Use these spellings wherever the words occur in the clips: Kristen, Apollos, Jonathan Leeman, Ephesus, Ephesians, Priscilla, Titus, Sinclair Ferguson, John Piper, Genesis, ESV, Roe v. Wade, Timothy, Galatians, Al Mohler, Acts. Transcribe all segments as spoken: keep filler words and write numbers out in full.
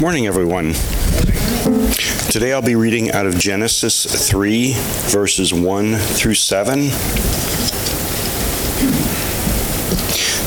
Morning, everyone. Today I'll be reading out of Genesis three, verses one through seven.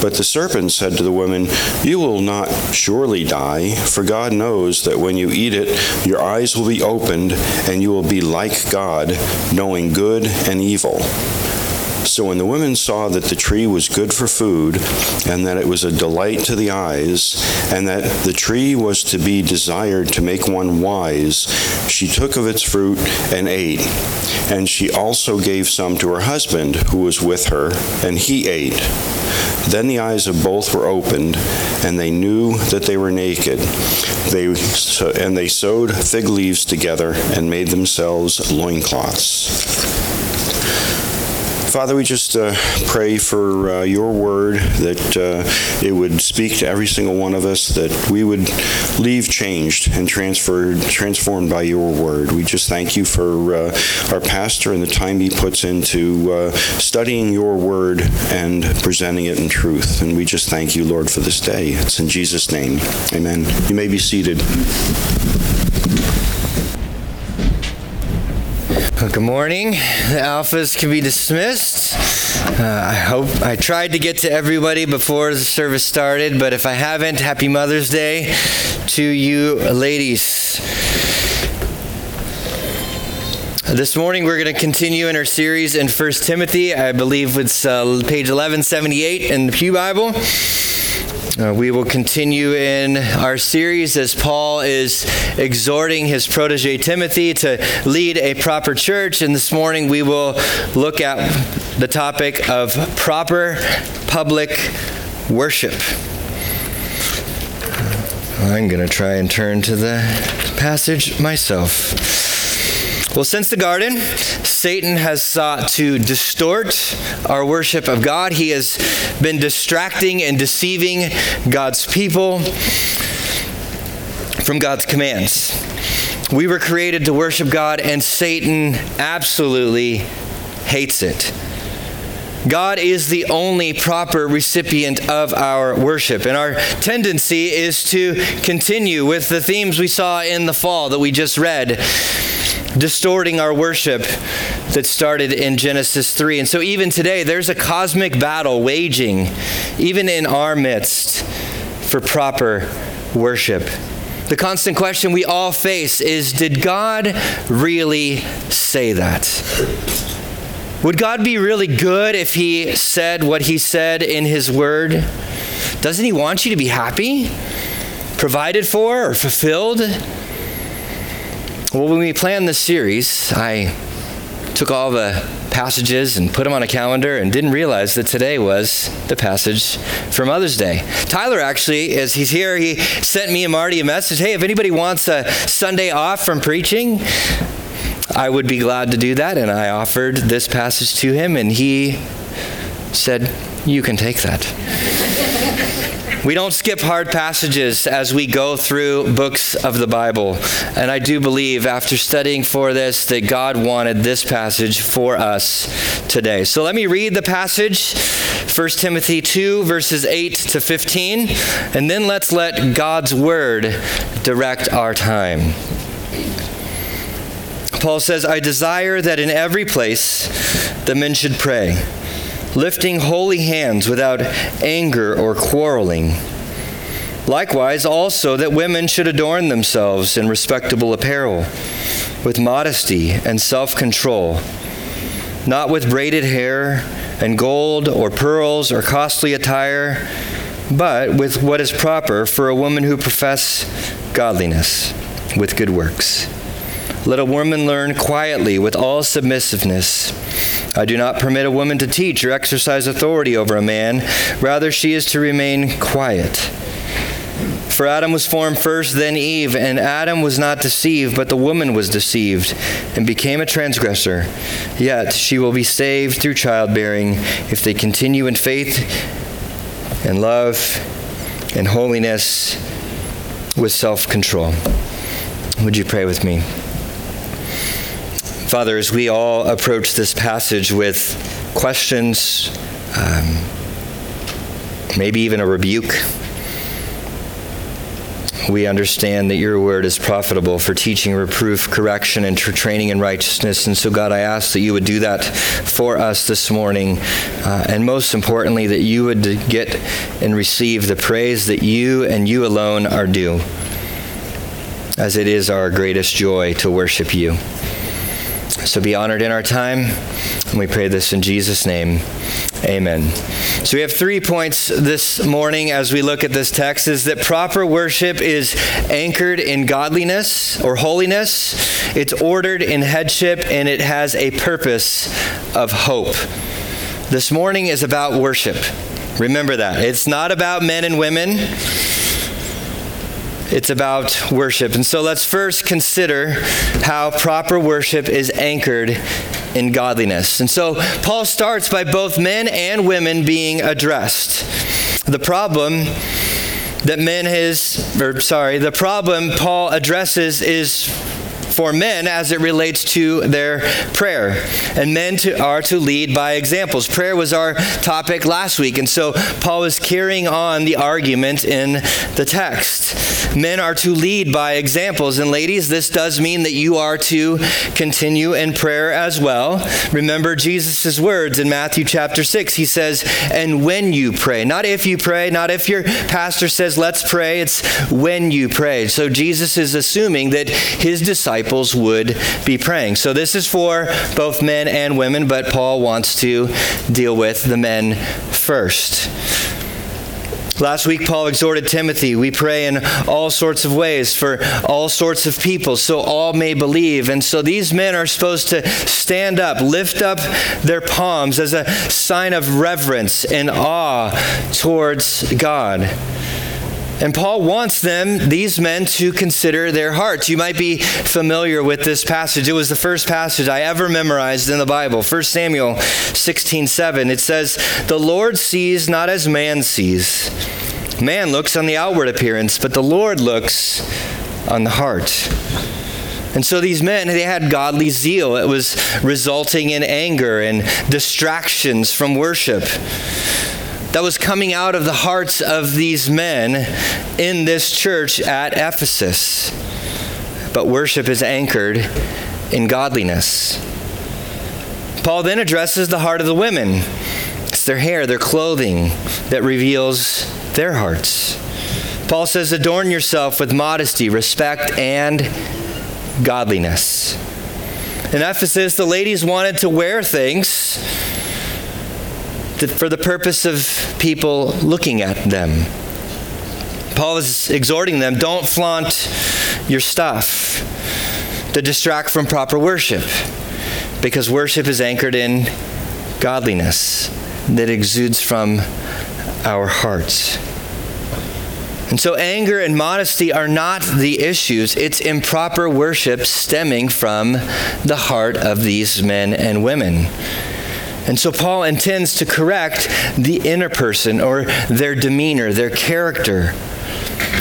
But the serpent said to the woman, "You will not surely die, for God knows that when you eat it, your eyes will be opened, and you will be like God, knowing good and evil." So when the woman saw that the tree was good for food, and that it was a delight to the eyes, and that the tree was to be desired to make one wise, she took of its fruit and ate. And she also gave some to her husband, who was with her, and he ate. Then the eyes of both were opened, and they knew that they were naked. They and they sewed fig leaves together and made themselves loincloths. Father, we just uh, pray for uh, your word, that uh, it would speak to every single one of us, that we would leave changed and transferred, transformed by your word. We just thank you for uh, our pastor and the time he puts into uh, studying your word and presenting it in truth. And we just thank you, Lord, for this day. It's in Jesus' name. Amen. You may be seated. Good morning. The alphas can be dismissed. Uh, I hope I tried to get to everybody before the service started, but if I haven't, happy Mother's Day to you ladies. This morning we're going to continue in our series in First Timothy. I believe it's uh, page eleven seventy-eight in the Pew Bible. Uh, we will continue in our series as Paul is exhorting his protege Timothy to lead a proper church. And this morning we will look at the topic of proper public worship. I'm going to try and turn to the passage myself. Well, since the garden, Satan has sought to distort our worship of God. He has been distracting and deceiving God's people from God's commands. We were created to worship God, and Satan absolutely hates it. God is the only proper recipient of our worship, and our tendency is to continue with the themes we saw in the fall that we just read, distorting our worship that started in Genesis three. And so even today, there's a cosmic battle waging, even in our midst, for proper worship. The constant question we all face is, did God really say that? Would God be really good if he said what he said in his word? Doesn't he want you to be happy, provided for, or fulfilled? Well, when we planned this series, I took all the passages and put them on a calendar and didn't realize that today was the passage for Mother's Day. Tyler actually, as he's here, he sent me and Marty a message. Hey, if anybody wants a Sunday off from preaching, I would be glad to do that. And I offered this passage to him, and he said, "You can take that." We don't skip hard passages as we go through books of the Bible. And I do believe, after studying for this, that God wanted this passage for us today. So let me read the passage, First Timothy two, verses eight to fifteen, and then let's let God's word direct our time. Paul says, "I desire that in every place the men should pray, lifting holy hands without anger or quarreling. Likewise also that women should adorn themselves in respectable apparel, with modesty and self-control, not with braided hair and gold or pearls or costly attire, but with what is proper for a woman who professes godliness with good works. Let a woman learn quietly with all submissiveness. I do not permit a woman to teach or exercise authority over a man. Rather, she is to remain quiet. For Adam was formed first, then Eve, and Adam was not deceived, but the woman was deceived and became a transgressor. Yet she will be saved through childbearing if they continue in faith and love and holiness with self-control. Would you pray with me? Father, as we all approach this passage with questions, um, maybe even a rebuke, we understand that your word is profitable for teaching, reproof, correction, and training in righteousness. And so, God, I ask that you would do that for us this morning. Uh, and most importantly, that you would get and receive the praise that you and you alone are due, as it is our greatest joy to worship you. So be honored in our time. And we pray this in Jesus' name. Amen. So we have three points this morning as we look at this text, is that proper worship is anchored in godliness or holiness, it's ordered in headship, and it has a purpose of hope. This morning is about worship. Remember that. It's not about men and women. It's about worship. And so let's first consider how proper worship is anchored in godliness. And so Paul starts by both men and women being addressed. The problem that men is, or sorry, the problem Paul addresses is for men as it relates to their prayer. And men to, are to lead by examples. Prayer was our topic last week, and so Paul is carrying on the argument in the text. Men are to lead by examples, and ladies, this does mean that you are to continue in prayer as well. Remember Jesus' words in Matthew chapter six. He says, and when you pray, not if you pray, not if your pastor says, let's pray, it's when you pray. So Jesus is assuming that his disciples would be praying. So this is for both men and women, but Paul wants to deal with the men first. Last week, Paul exhorted Timothy, we pray in all sorts of ways for all sorts of people, so all may believe. And so these men are supposed to stand up, lift up their palms as a sign of reverence and awe towards God. And Paul wants them, these men, to consider their hearts. You might be familiar with this passage. It was the first passage I ever memorized in the Bible. First Samuel sixteen seven. It says, the Lord sees not as man sees. Man looks on the outward appearance, but the Lord looks on the heart. And so these men, they had godly zeal. It was resulting in anger and distractions from worship. That was coming out of the hearts of these men in this church at Ephesus. But worship is anchored in godliness. Paul then addresses the heart of the women. It's their hair, their clothing that reveals their hearts. Paul says, adorn yourself with modesty, respect, and godliness. In Ephesus, the ladies wanted to wear things for the purpose of people looking at them. Paul is exhorting them, don't flaunt your stuff to distract from proper worship, because worship is anchored in godliness that exudes from our hearts. And so anger and modesty are not the issues. It's improper worship stemming from the heart of these men and women. And so Paul intends to correct the inner person or their demeanor, their character.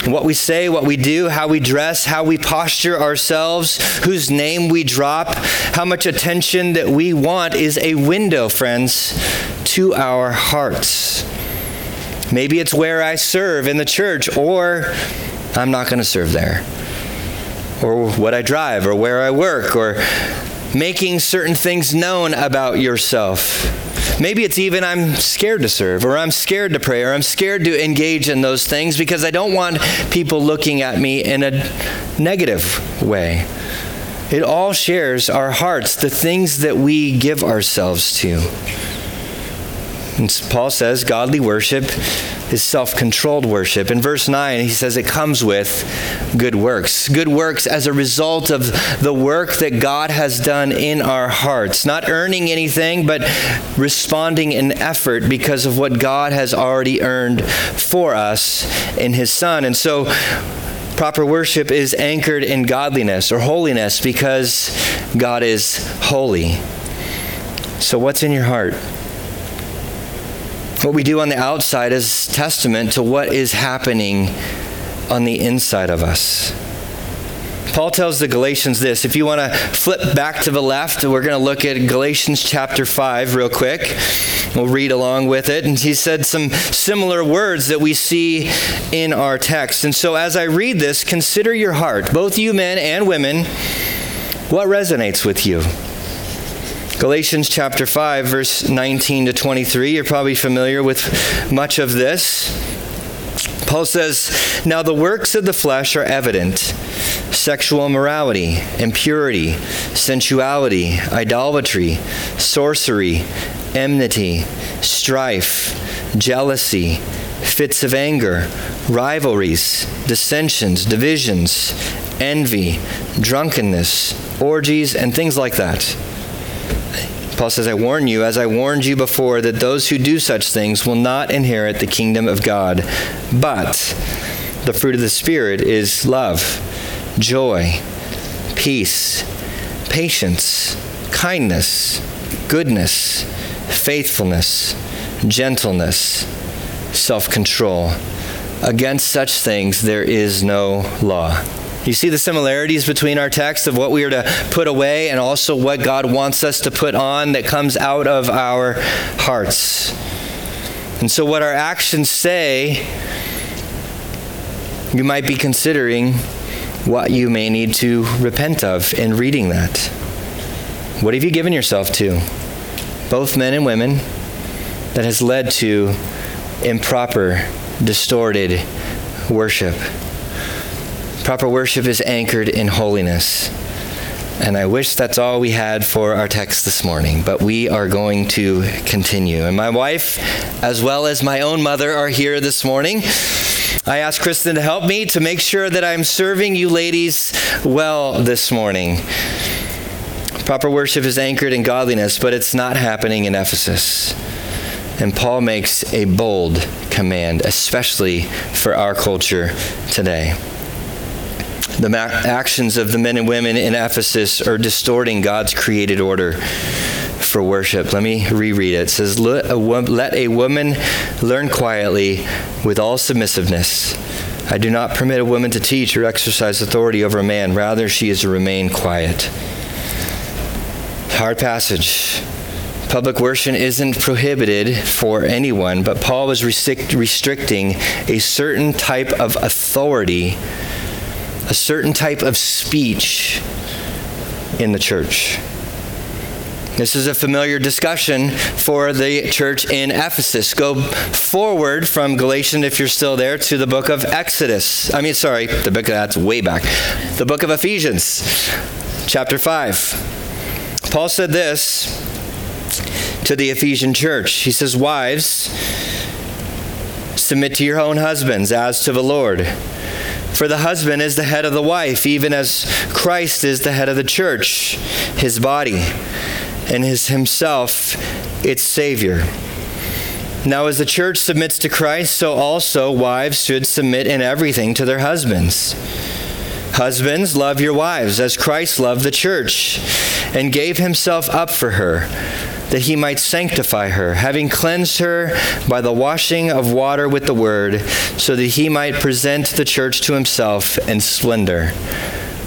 What we say, what we do, how we dress, how we posture ourselves, whose name we drop, how much attention that we want is a window, friends, to our hearts. Maybe it's where I serve in the church, or I'm not going to serve there, or what I drive, or where I work, or making certain things known about yourself. Maybe it's even I'm scared to serve, or I'm scared to pray, or I'm scared to engage in those things because I don't want people looking at me in a negative way. It all shares our hearts, the things that we give ourselves to. And Paul says godly worship is self-controlled worship. In verse nine, he says it comes with good works. Good works as a result of the work that God has done in our hearts. Not earning anything, but responding in effort because of what God has already earned for us in his Son. And so proper worship is anchored in godliness or holiness because God is holy. So what's in your heart? What we do on the outside is testament to what is happening on the inside of us. Paul tells the Galatians this. If you want to flip back to the left, we're going to look at Galatians chapter five real quick. We'll read along with it. And he said some similar words that we see in our text. And so as I read this, consider your heart, both you men and women, what resonates with you? Galatians chapter five, verse nineteen to twenty-three. You're probably familiar with much of this. Paul says, now the works of the flesh are evident. Sexual immorality, impurity, sensuality, idolatry, sorcery, enmity, strife, jealousy, fits of anger, rivalries, dissensions, divisions, envy, drunkenness, orgies, and things like that. Paul says, I warn you, as I warned you before, that those who do such things will not inherit the kingdom of God. But the fruit of the Spirit is love, joy, peace, patience, kindness, goodness, faithfulness, gentleness, self-control. Against such things there is no law. You see the similarities between our text of what we are to put away and also what God wants us to put on that comes out of our hearts. And so what our actions say, you might be considering what you may need to repent of in reading that. What have you given yourself to, both men and women, that has led to improper, distorted worship? Proper worship is anchored in holiness. And I wish that's all we had for our text this morning, but we are going to continue. And my wife, as well as my own mother, are here this morning. I asked Kristen to help me to make sure that I'm serving you ladies well this morning. Proper worship is anchored in godliness, but it's not happening in Ephesus. And Paul makes a bold command, especially for our culture today. The ma- actions of the men and women in Ephesus are distorting God's created order for worship. Let me reread it. It says, let a, wo- let a woman learn quietly with all submissiveness. I do not permit a woman to teach or exercise authority over a man. Rather, she is to remain quiet. Hard passage. Public worship isn't prohibited for anyone, but Paul was restric- restricting a certain type of authority, a certain type of speech in the church. This is a familiar discussion for the church in Ephesus. Go forward from Galatians, if you're still there, to the book of Exodus. I mean, sorry, the book that's way back. The book of Ephesians, chapter five. Paul said this to the Ephesian church. He says, wives, submit to your own husbands as to the Lord. For the husband is the head of the wife, even as Christ is the head of the church, his body, and is himself its Savior. Now as the church submits to Christ, so also wives should submit in everything to their husbands. Husbands, love your wives, as Christ loved the church, and gave himself up for her, that he might sanctify her, having cleansed her by the washing of water with the word, so that he might present the church to himself in splendor,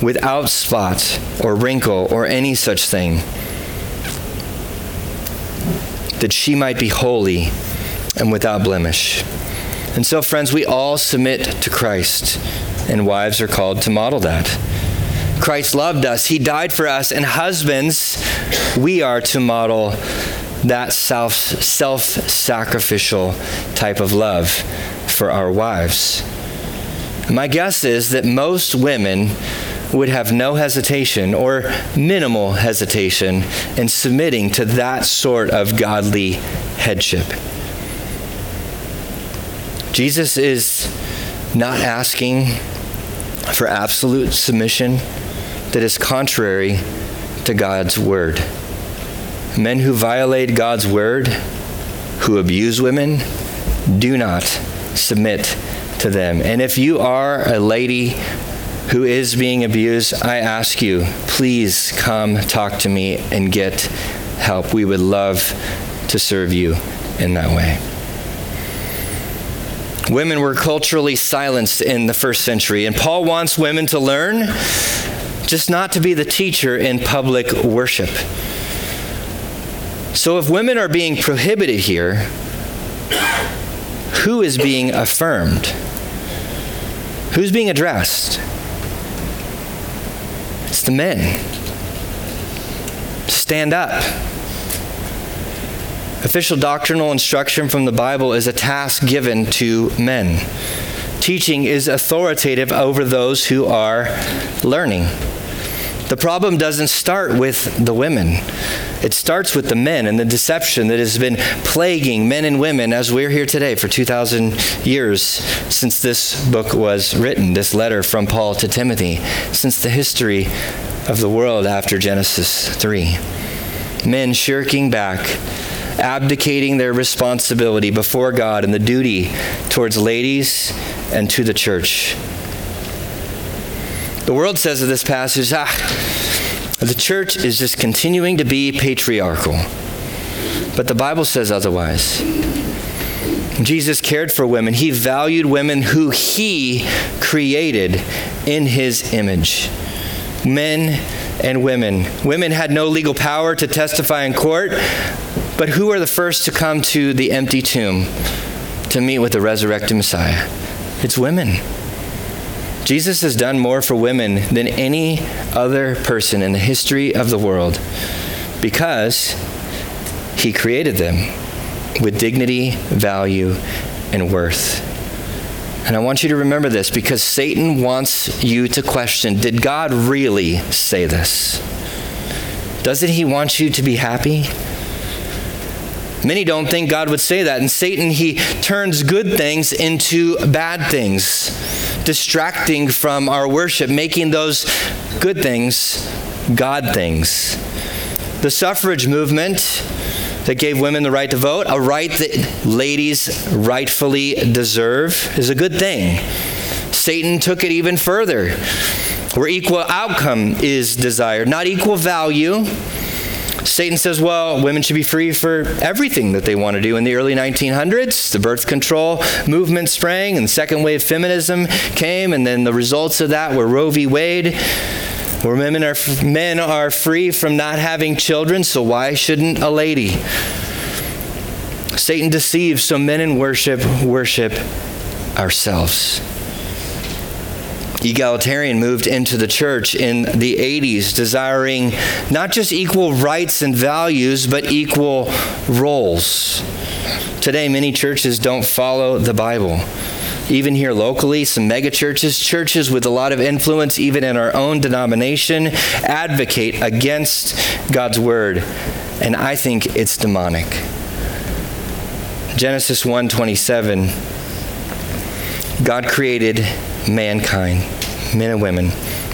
without spot or wrinkle or any such thing, that she might be holy and without blemish. And so, friends, we all submit to Christ, and wives are called to model that. Christ loved us. He died for us. And husbands, we are to model that self, self-sacrificial type of love for our wives. My guess is that most women would have no hesitation or minimal hesitation in submitting to that sort of godly headship. Jesus is not asking for absolute submission that is contrary to God's word. Men who violate God's word, who abuse women, do not submit to them. And if you are a lady who is being abused, I ask you, please come talk to me and get help. We would love to serve you in that way. Women were culturally silenced in the first century, and Paul wants women to learn just not to be the teacher in public worship. So if women are being prohibited here, who is being affirmed? Who's being addressed? It's the men. Stand up. Official doctrinal instruction from the Bible is a task given to men. Teaching is authoritative over those who are learning. The problem doesn't start with the women. It starts with the men and the deception that has been plaguing men and women as we're here today for two thousand years since this book was written, this letter from Paul to Timothy, since the history of the world after Genesis three. Men shirking back, abdicating their responsibility before God and the duty towards ladies and to the church. The world says of this passage, ah, the church is just continuing to be patriarchal. But the Bible says otherwise. Jesus cared for women. He valued women who he created in his image. Men and women. Women had no legal power to testify in court, but who are the first to come to the empty tomb to meet with the resurrected Messiah? It's women. Jesus has done more for women than any other person in the history of the world because he created them with dignity, value, and worth. And I want you to remember this because Satan wants you to question, did God really say this? Doesn't he want you to be happy? Many don't think God would say that. And Satan, he turns good things into bad things, distracting from our worship, making those good things God things. The suffrage movement that gave women the right to vote, a right that ladies rightfully deserve, is a good thing. Satan took it even further, where equal outcome is desired, not equal value. Satan says, well, women should be free for everything that they want to do. In the early nineteen hundreds, the birth control movement sprang and second wave feminism came. And then the results of that were Roe v. Wade, where women are, men are free from not having children. So why shouldn't a lady? Satan deceives. So men in worship, worship ourselves. Egalitarian moved into the church in the eighties, desiring not just equal rights and values, but equal roles. Today, many churches don't follow the Bible. Even here locally, some mega churches, churches with a lot of influence, even in our own denomination, advocate against God's word. And I think it's demonic. Genesis one twenty-seven, God created mankind, men and women,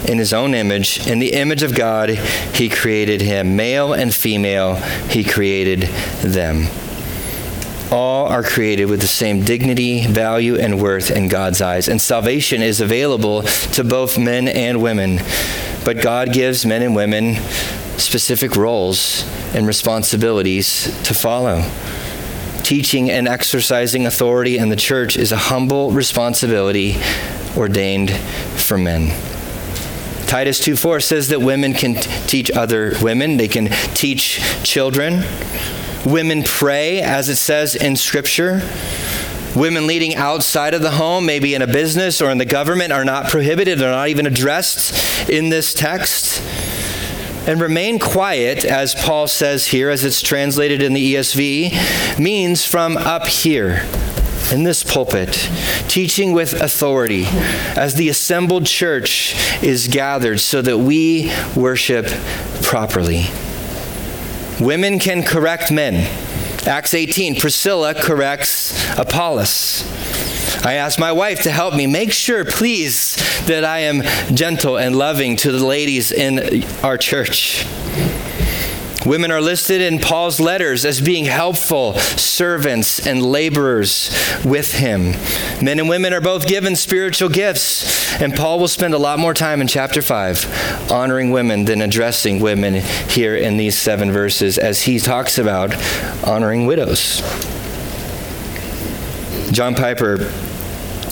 in his own image. In the image of God, he created him. Male and female, he created them. All are created with the same dignity, value, and worth in God's eyes. And salvation is available to both men and women. But God gives men and women specific roles and responsibilities to follow. Teaching and exercising authority in the church is a humble responsibility ordained for men. Titus two four says that women can t- teach other women. They can teach children. Women pray, as it says in Scripture. Women leading outside of the home, maybe in a business or in the government, are not prohibited. They're not even addressed in this text. And remain quiet, as Paul says here, as it's translated in the E S V, means from up here, in this pulpit, teaching with authority as the assembled church is gathered so that we worship properly. Women can correct men. Acts eighteen, Priscilla corrects Apollos. I asked my wife to help me make sure, please, that I am gentle and loving to the ladies in our church. Women are listed in Paul's letters as being helpful servants and laborers with him. Men and women are both given spiritual gifts, and Paul will spend a lot more time in chapter five honoring women than addressing women here in these seven verses as he talks about honoring widows. John Piper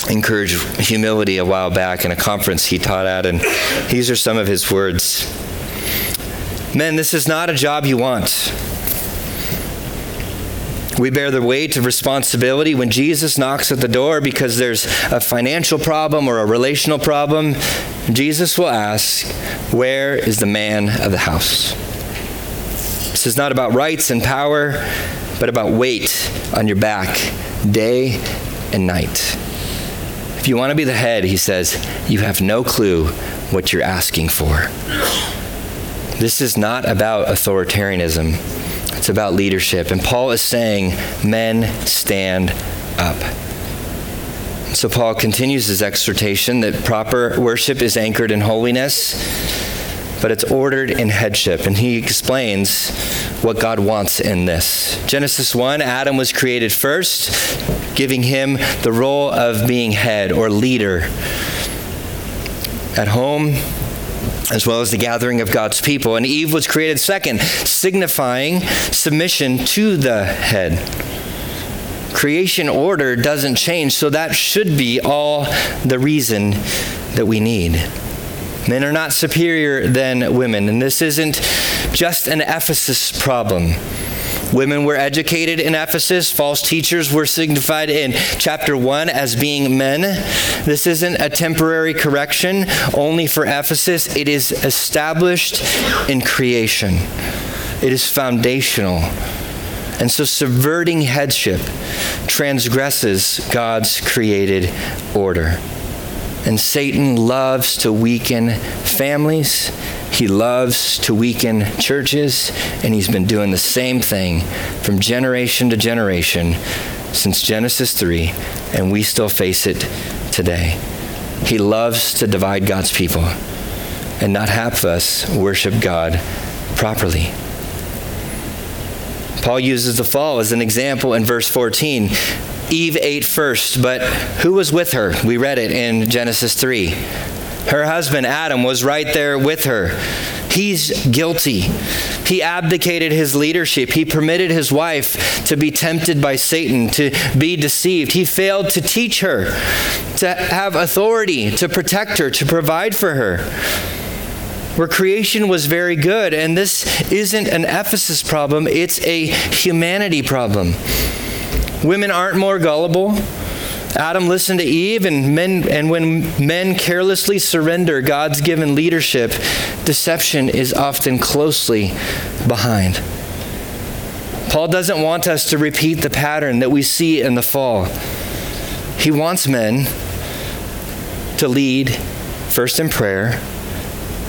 encouraged humility a while back in a conference he taught at, and these are some of his words. Men, this is not a job you want. We bear the weight of responsibility when Jesus knocks at the door because there's a financial problem or a relational problem. Jesus will ask, where is the man of the house? This is not about rights and power, but about weight on your back day and night. If you want to be the head, he says, you have no clue what you're asking for. This is not about authoritarianism. It's about leadership. And Paul is saying, men, stand up. So Paul continues his exhortation that proper worship is anchored in holiness, but it's ordered in headship. And he explains what God wants in this. Genesis one, Adam was created first, giving him the role of being head or leader. At home, as well as the gathering of God's people. And Eve was created second, signifying submission to the head. Creation order doesn't change, so that should be all the reason that we need. Men are not superior than women, and this isn't just an Ephesus problem. Women were educated in Ephesus. False teachers were signified in chapter one as being men. This isn't a temporary correction only for Ephesus. It is established in creation. It is foundational. And so subverting headship transgresses God's created order. And Satan loves to weaken families. He loves to weaken churches. And he's been doing the same thing from generation to generation since Genesis three. And we still face it today. He loves to divide God's people and not have us worship God properly. Paul uses the fall as an example in verse fourteen. Eve ate first, but who was with her? We read it in Genesis three. Her husband, Adam, was right there with her. He's guilty. He abdicated his leadership. He permitted his wife to be tempted by Satan, to be deceived. He failed to teach her, to have authority, to protect her, to provide for her. Where creation was very good, and this isn't an Ephesus problem, it's a humanity problem. Women aren't more gullible. Adam listened to Eve, and men, and when men carelessly surrender God's given leadership, deception is often closely behind. Paul doesn't want us to repeat the pattern that we see in the fall. He wants men to lead first in prayer,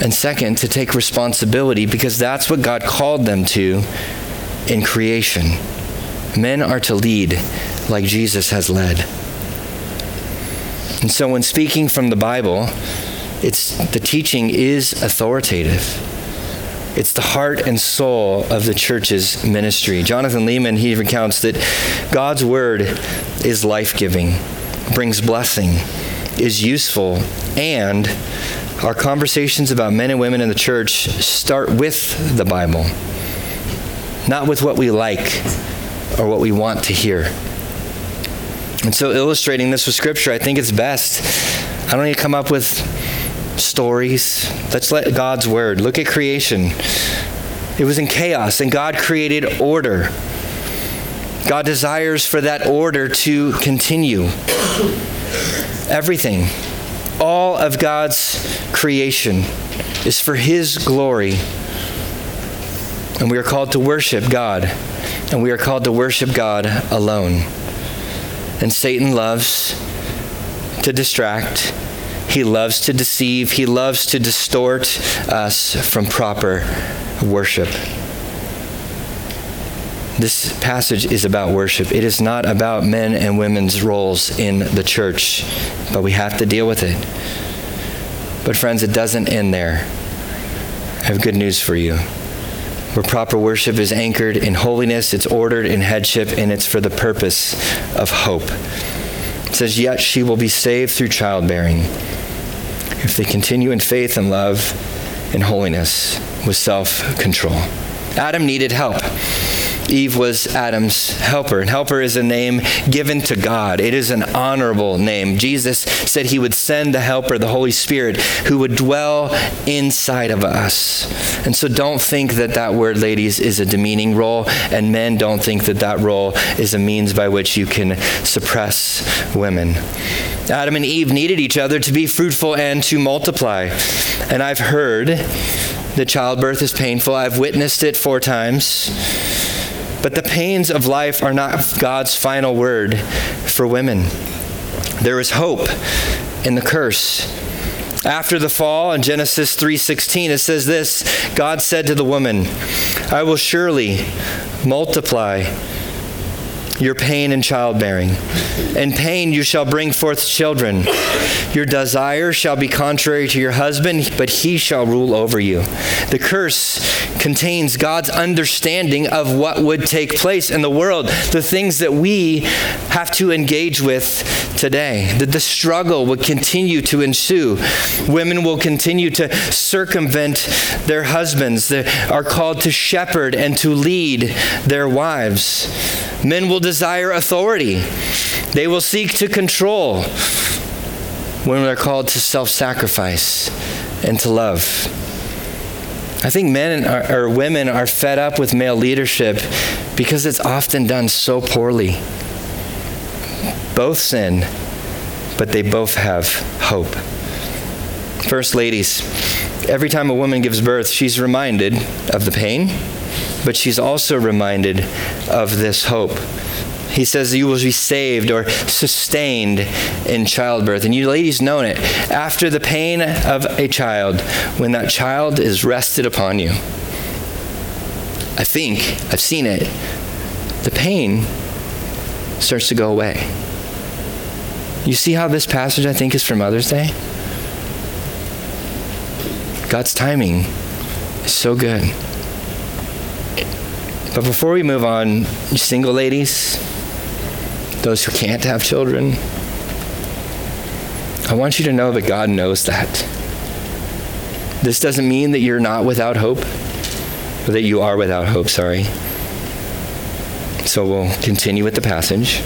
and second, to take responsibility, because that's what God called them to in creation. Men are to lead like Jesus has led. And so when speaking from the Bible, it's the teaching is authoritative. It's the heart and soul of the church's ministry. Jonathan Leeman, he recounts that God's word is life-giving, brings blessing, is useful, and our conversations about men and women in the church start with the Bible, not with what we like or what we want to hear. And so illustrating this with scripture, I think it's best. I don't need to come up with stories. Let's let God's word. Look at creation. It was in chaos, and God created order. God desires for that order to continue. Everything, all of God's creation is for his glory. And we are called to worship God. And we are called to worship God alone. And Satan loves to distract. He loves to deceive. He loves to distort us from proper worship. this passage is about worship. It is not about men and women's roles in the church, but we have to deal with it. But friends, it doesn't end there. I have good news for you. Where proper worship is anchored in holiness, it's ordered in headship, and it's for the purpose of hope. It says, yet she will be saved through childbearing, if they continue in faith and love and holiness with self-control. Adam needed help. Eve was Adam's helper. And helper is a name given to God. It is an honorable name. Jesus said he would send the helper, the Holy Spirit, who would dwell inside of us. And so don't think that that word, ladies, is a demeaning role. And men, don't think that that role is a means by which you can suppress women. Adam and Eve needed each other to be fruitful and to multiply. And I've heard that childbirth is painful. I've witnessed it four times. But the pains of life are not God's final word for women. There is hope in the curse. After the fall, in Genesis three sixteen, it says this, God said to the woman, I will surely multiply your pain in childbearing. In pain you shall bring forth children. Your desire shall be contrary to your husband, but he shall rule over you. The curse contains God's understanding of what would take place in the world, the things that we have to engage with today, that the struggle will continue to ensue. Women will continue to circumvent their husbands. They are called to shepherd and to lead their wives. Men will desire authority. They will seek to control. Women are called to self-sacrifice and to love. I think men are, or women are fed up with male leadership because it's often done so poorly. Both sin, but they both have hope. First, ladies, every time a woman gives birth, she's reminded of the pain, but she's also reminded of this hope. He says you will be saved or sustained in childbirth. And you ladies know it. After the pain of a child, when that child is rested upon you, I think, I've seen it, the pain starts to go away. You see how this passage, I think, is for Mother's Day? God's timing is so good. But before we move on, you single ladies, those who can't have children, I want you to know that God knows that. This doesn't mean that you're not without hope, or that you are without hope, sorry. So we'll continue with the passage.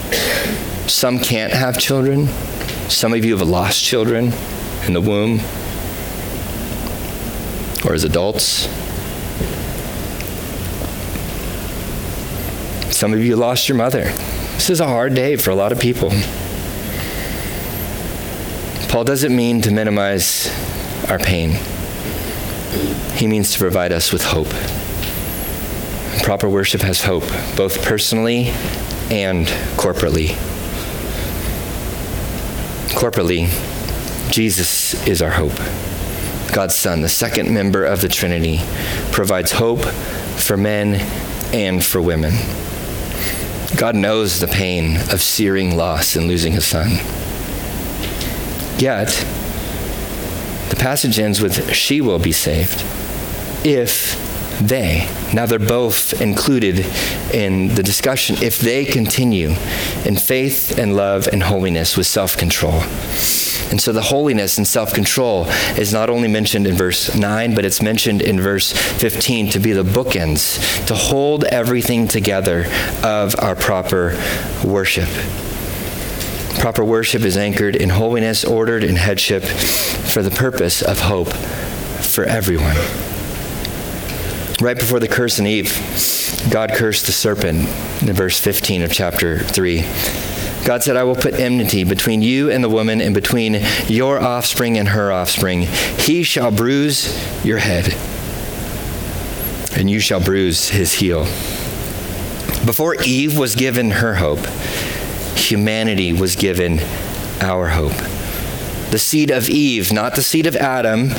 Some can't have children. Some of you have lost children in the womb or as adults. Some of you lost your mother. This is a hard day for a lot of people. Paul doesn't mean to minimize our pain. He means to provide us with hope. Proper worship has hope, both personally and corporately. Corporately, Jesus is our hope. God's Son, the second member of the Trinity, provides hope for men and for women. God knows the pain of searing loss and losing his son. Yet, the passage ends with, she will be saved if they, now they're both included in the discussion, if they continue in faith and love and holiness with self-control. And so the holiness and self-control is not only mentioned in verse nine, but it's mentioned in verse fifteen to be the bookends, to hold everything together of our proper worship. Proper worship is anchored in holiness, ordered in headship, for the purpose of hope for everyone. Right before the curse in Eve, God cursed the serpent in verse fifteen of chapter three. God said, I will put enmity between you and the woman and between your offspring and her offspring. He shall bruise your head, and you shall bruise his heel. Before Eve was given her hope, humanity was given our hope. The seed of Eve, not the seed of Adam,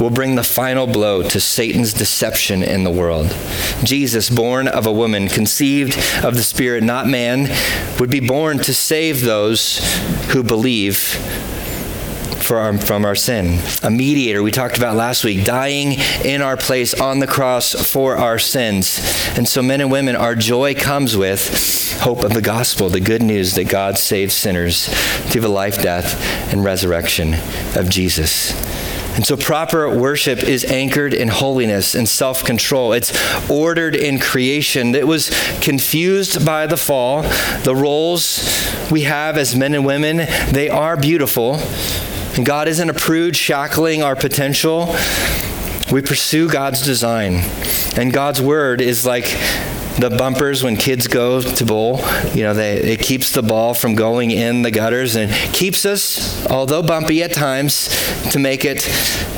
will bring the final blow to Satan's deception in the world. Jesus, born of a woman, conceived of the Spirit, not man, would be born to save those who believe for our, from our sin. A mediator, we talked about last week, dying in our place on the cross for our sins. And so, men and women, our joy comes with hope of the gospel, the good news that God saves sinners through the life, death, and resurrection of Jesus. And so proper worship is anchored in holiness and self-control. It's ordered in creation. It was confused by the fall. The roles we have as men and women, they are beautiful. And God isn't a prude shackling our potential. We pursue God's design. And God's word is like the bumpers when kids go to bowl. You know, they, it keeps the ball from going in the gutters and keeps us, although bumpy at times, to make it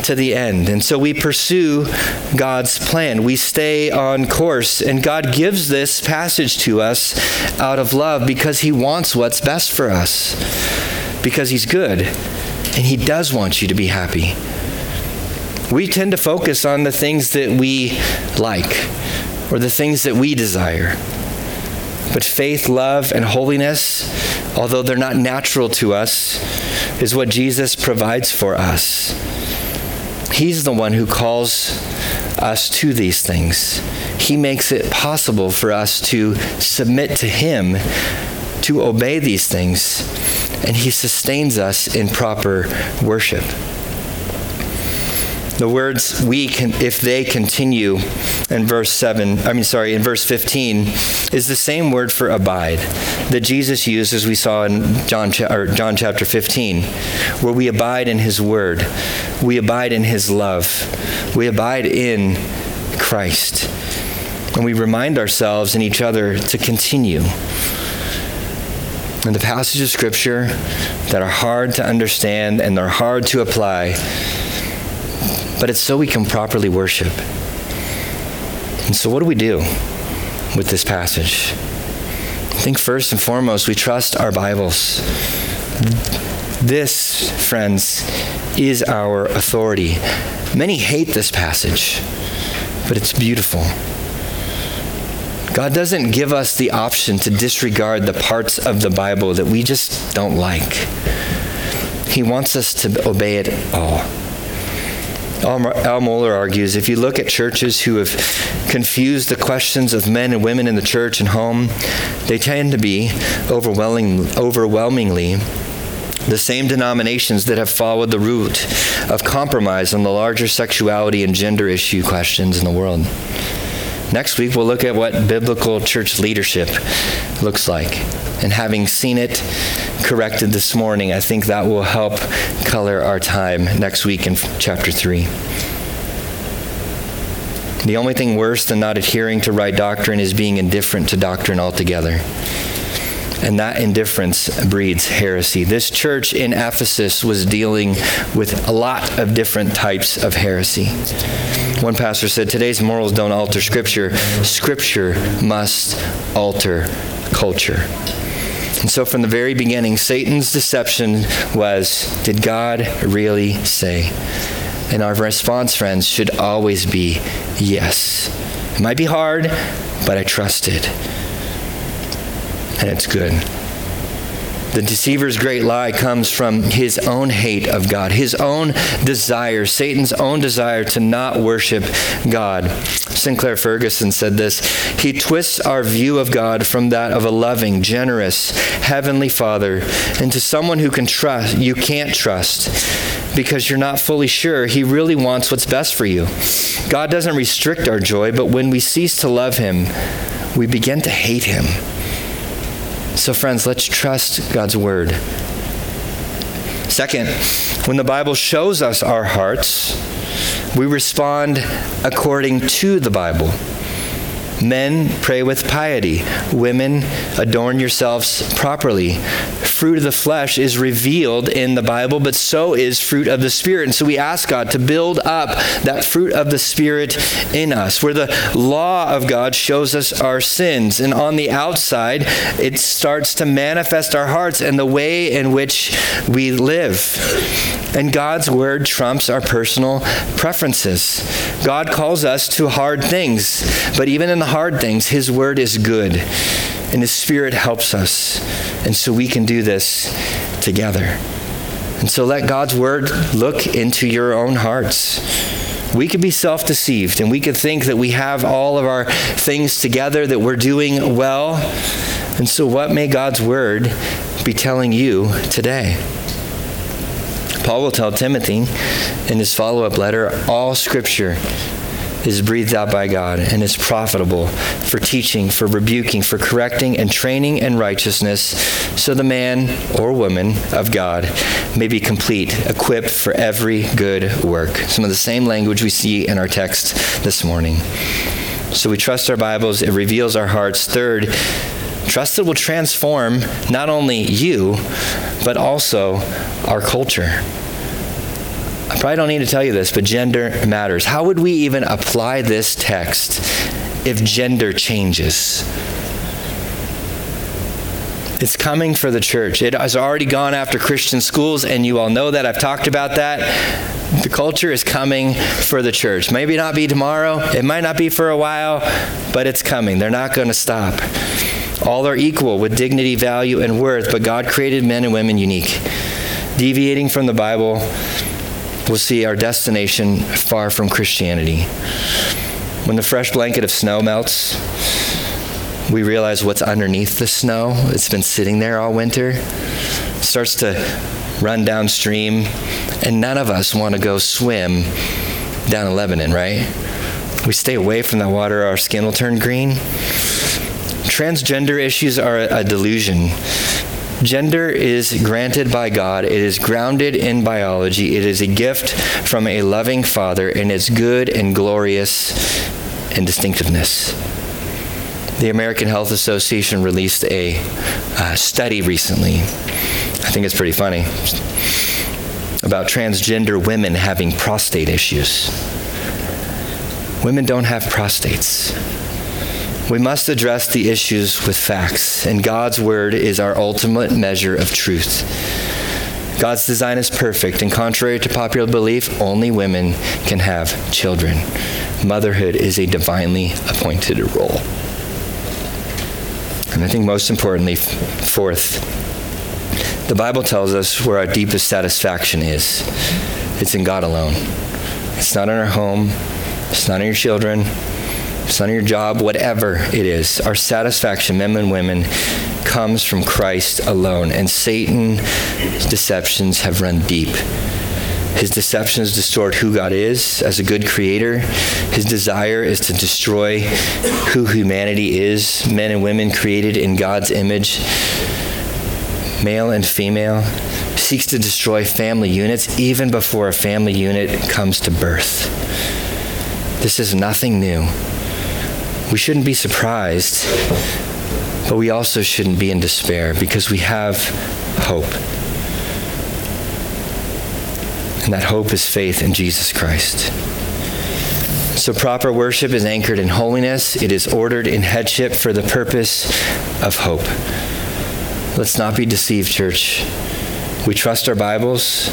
to the end. And so we pursue God's plan. We stay on course. And God gives this passage to us out of love because he wants what's best for us, because he's good and he does want you to be happy. We tend to focus on the things that we like or the things that we desire. But faith, love, and holiness, although they're not natural to us, is what Jesus provides for us. He's the one who calls us to these things. He makes it possible for us to submit to him, to obey these things, and he sustains us in proper worship. The words "we can," if they continue in verse seven, I mean, sorry, in verse fifteen, is the same word for abide that Jesus used, as we saw in John or John chapter fifteen, where we abide in his word, we abide in his love, we abide in Christ, and we remind ourselves and each other to continue. And the passages of Scripture that are hard to understand and they're hard to apply, but it's so we can properly worship. And so what do we do with this passage? I think first and foremost, we trust our Bibles. This, friends, is our authority. Many hate this passage, but it's beautiful. God doesn't give us the option to disregard the parts of the Bible that we just don't like. He wants us to obey it all. Al Mohler argues, if you look at churches who have confused the questions of men and women in the church and home, they tend to be overwhelming, overwhelmingly the same denominations that have followed the route of compromise on the larger sexuality and gender issue questions in the world. Next week, we'll look at what biblical church leadership looks like. And having seen it corrected this morning, I think that will help color our time next week in chapter three. The only thing worse than not adhering to right doctrine is being indifferent to doctrine altogether. And that indifference breeds heresy. This church in Ephesus was dealing with a lot of different types of heresy. One pastor said, today's morals don't alter Scripture. Scripture must alter culture. And so from the very beginning, Satan's deception was, did God really say? And our response, friends, should always be, yes. It might be hard, but I trust it. And it's good. The deceiver's great lie comes from his own hate of God, his own desire, Satan's own desire to not worship God. Sinclair Ferguson said this, he twists our view of God from that of a loving, generous, heavenly Father into someone who can trust, you can't trust because you're not fully sure he really wants what's best for you. God doesn't restrict our joy, but when we cease to love him, we begin to hate him. So friends, let's trust God's word. Second, when the Bible shows us our hearts, we respond according to the Bible. Men, pray with piety. Women, adorn yourselves properly. fruit of the flesh is revealed in the Bible, but so is fruit of the Spirit. And so we ask God to build up that fruit of the Spirit in us, where the law of God shows us our sins. And on the outside, it starts to manifest our hearts and the way in which we live. And God's word trumps our personal preferences. God calls us to hard things, but even in the hard things, his word is good. And his Spirit helps us. And so we can do this together. And so let God's word look into your own hearts. We could be self-deceived, and we could think that we have all of our things together, that we're doing well. And so what may God's word be telling you today? Paul will tell Timothy in his follow-up letter, all scripture is breathed out by God and is profitable for teaching, for rebuking, for correcting, and training in righteousness, so the man or woman of God may be complete, equipped for every good work. Some of the same language we see in our text this morning. So we trust our Bibles. It reveals our hearts. Third, trust that will transform not only you, but also our culture. I probably don't need to tell you this, but gender matters. How would we even apply this text if gender changes? It's coming for the church. It has already gone after Christian schools, and you all know that. I've talked about that. The culture is coming for the church. Maybe not be tomorrow. It might not be for a while, but it's coming. They're not going to stop. All are equal with dignity, value, and worth, but God created men and women unique. Deviating from the Bible, we'll see our destination far from Christianity. When the fresh blanket of snow melts, we realize what's underneath the snow. It's been sitting there all winter. It starts to run downstream, and none of us want to go swim down in Lebanon, right? We stay away from that water, our skin will turn green. Transgender issues are a delusion. Gender is granted by God. It is grounded in biology. It is a gift from a loving Father, and it's good and glorious in distinctiveness. The American Health Association released a uh, study recently. I think it's pretty funny, about transgender women having prostate issues. Women don't have prostates. We must address the issues with facts, and God's word is our ultimate measure of truth. God's design is perfect, and contrary to popular belief, only women can have children. Motherhood is a divinely appointed role. And I think most importantly, fourth, the Bible tells us where our deepest satisfaction is. It's in God alone. It's not in our home. It's not in your children. It's not your job, whatever it is. Our satisfaction, men and women, comes from Christ alone. And Satan's deceptions have run deep. His deceptions distort who God is as a good creator. His desire is to destroy who humanity is, men and women created in God's image, male and female. Seeks to destroy family units even before a family unit comes to birth. This is nothing new. We shouldn't be surprised, but we also shouldn't be in despair, because we have hope. And that hope is faith in Jesus Christ. So proper worship is anchored in holiness. It is ordered in headship for the purpose of hope. Let's not be deceived, church. We trust our Bibles.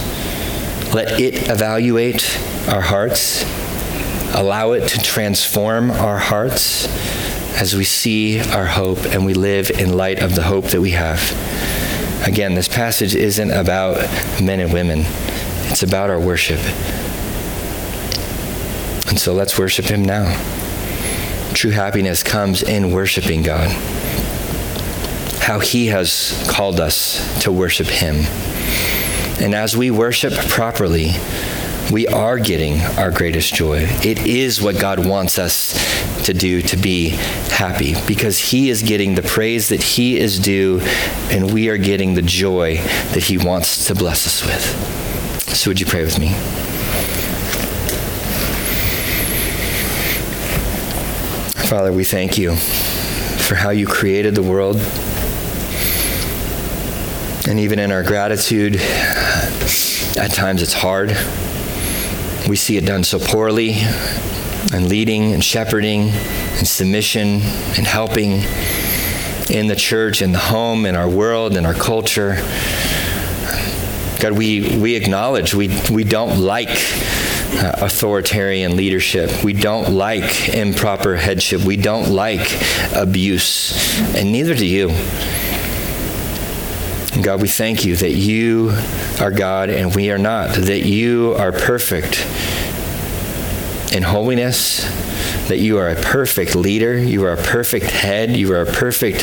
Let it evaluate our hearts. Allow it to transform our hearts as we see our hope and we live in light of the hope that we have. Again, this passage isn't about men and women. It's about our worship. And so let's worship him now. True happiness comes in worshiping God. How he has called us to worship him. And as we worship properly, we are getting our greatest joy. It is what God wants us to do to be happy, because he is getting the praise that he is due, and we are getting the joy that he wants to bless us with. So would you pray with me? Father, we thank you for how you created the world. And even in our gratitude, at times it's hard. We see it done so poorly, and leading and shepherding and submission and helping in the church, in the home, in our world, in our culture. God, we, we acknowledge we, we don't like uh, authoritarian leadership. We don't like improper headship. We don't like abuse, and neither do you. God, we thank you that you are God and we are not, that you are perfect in holiness, that you are a perfect leader, you are a perfect head, you are a perfect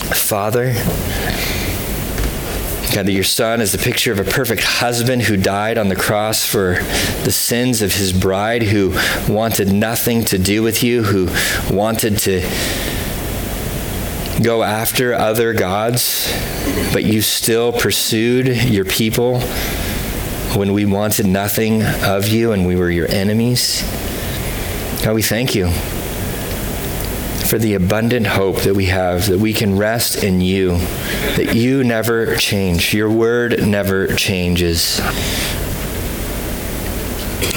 father. God, that your son is the picture of a perfect husband who died on the cross for the sins of his bride, who wanted nothing to do with you, who wanted to go after other gods, but you still pursued your people when we wanted nothing of you and we were your enemies. God, we thank you for the abundant hope that we have, that we can rest in you, that you never change. Your word never changes.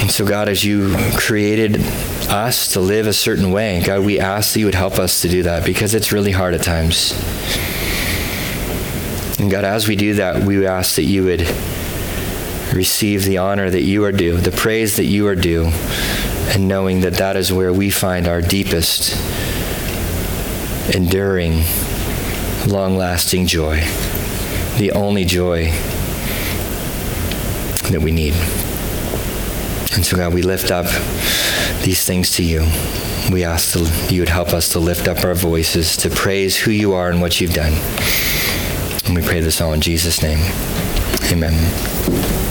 And so, God, as you created us to live a certain way, God, we ask that you would help us to do that, because it's really hard at times. And God, as we do that, we ask that you would receive the honor that you are due, the praise that you are due, and knowing that that is where we find our deepest, enduring, long-lasting joy, the only joy that we need. And so, God, we lift up these things to you. We ask that you would help us to lift up our voices, to praise who you are and what you've done. And we pray this all in Jesus' name. Amen.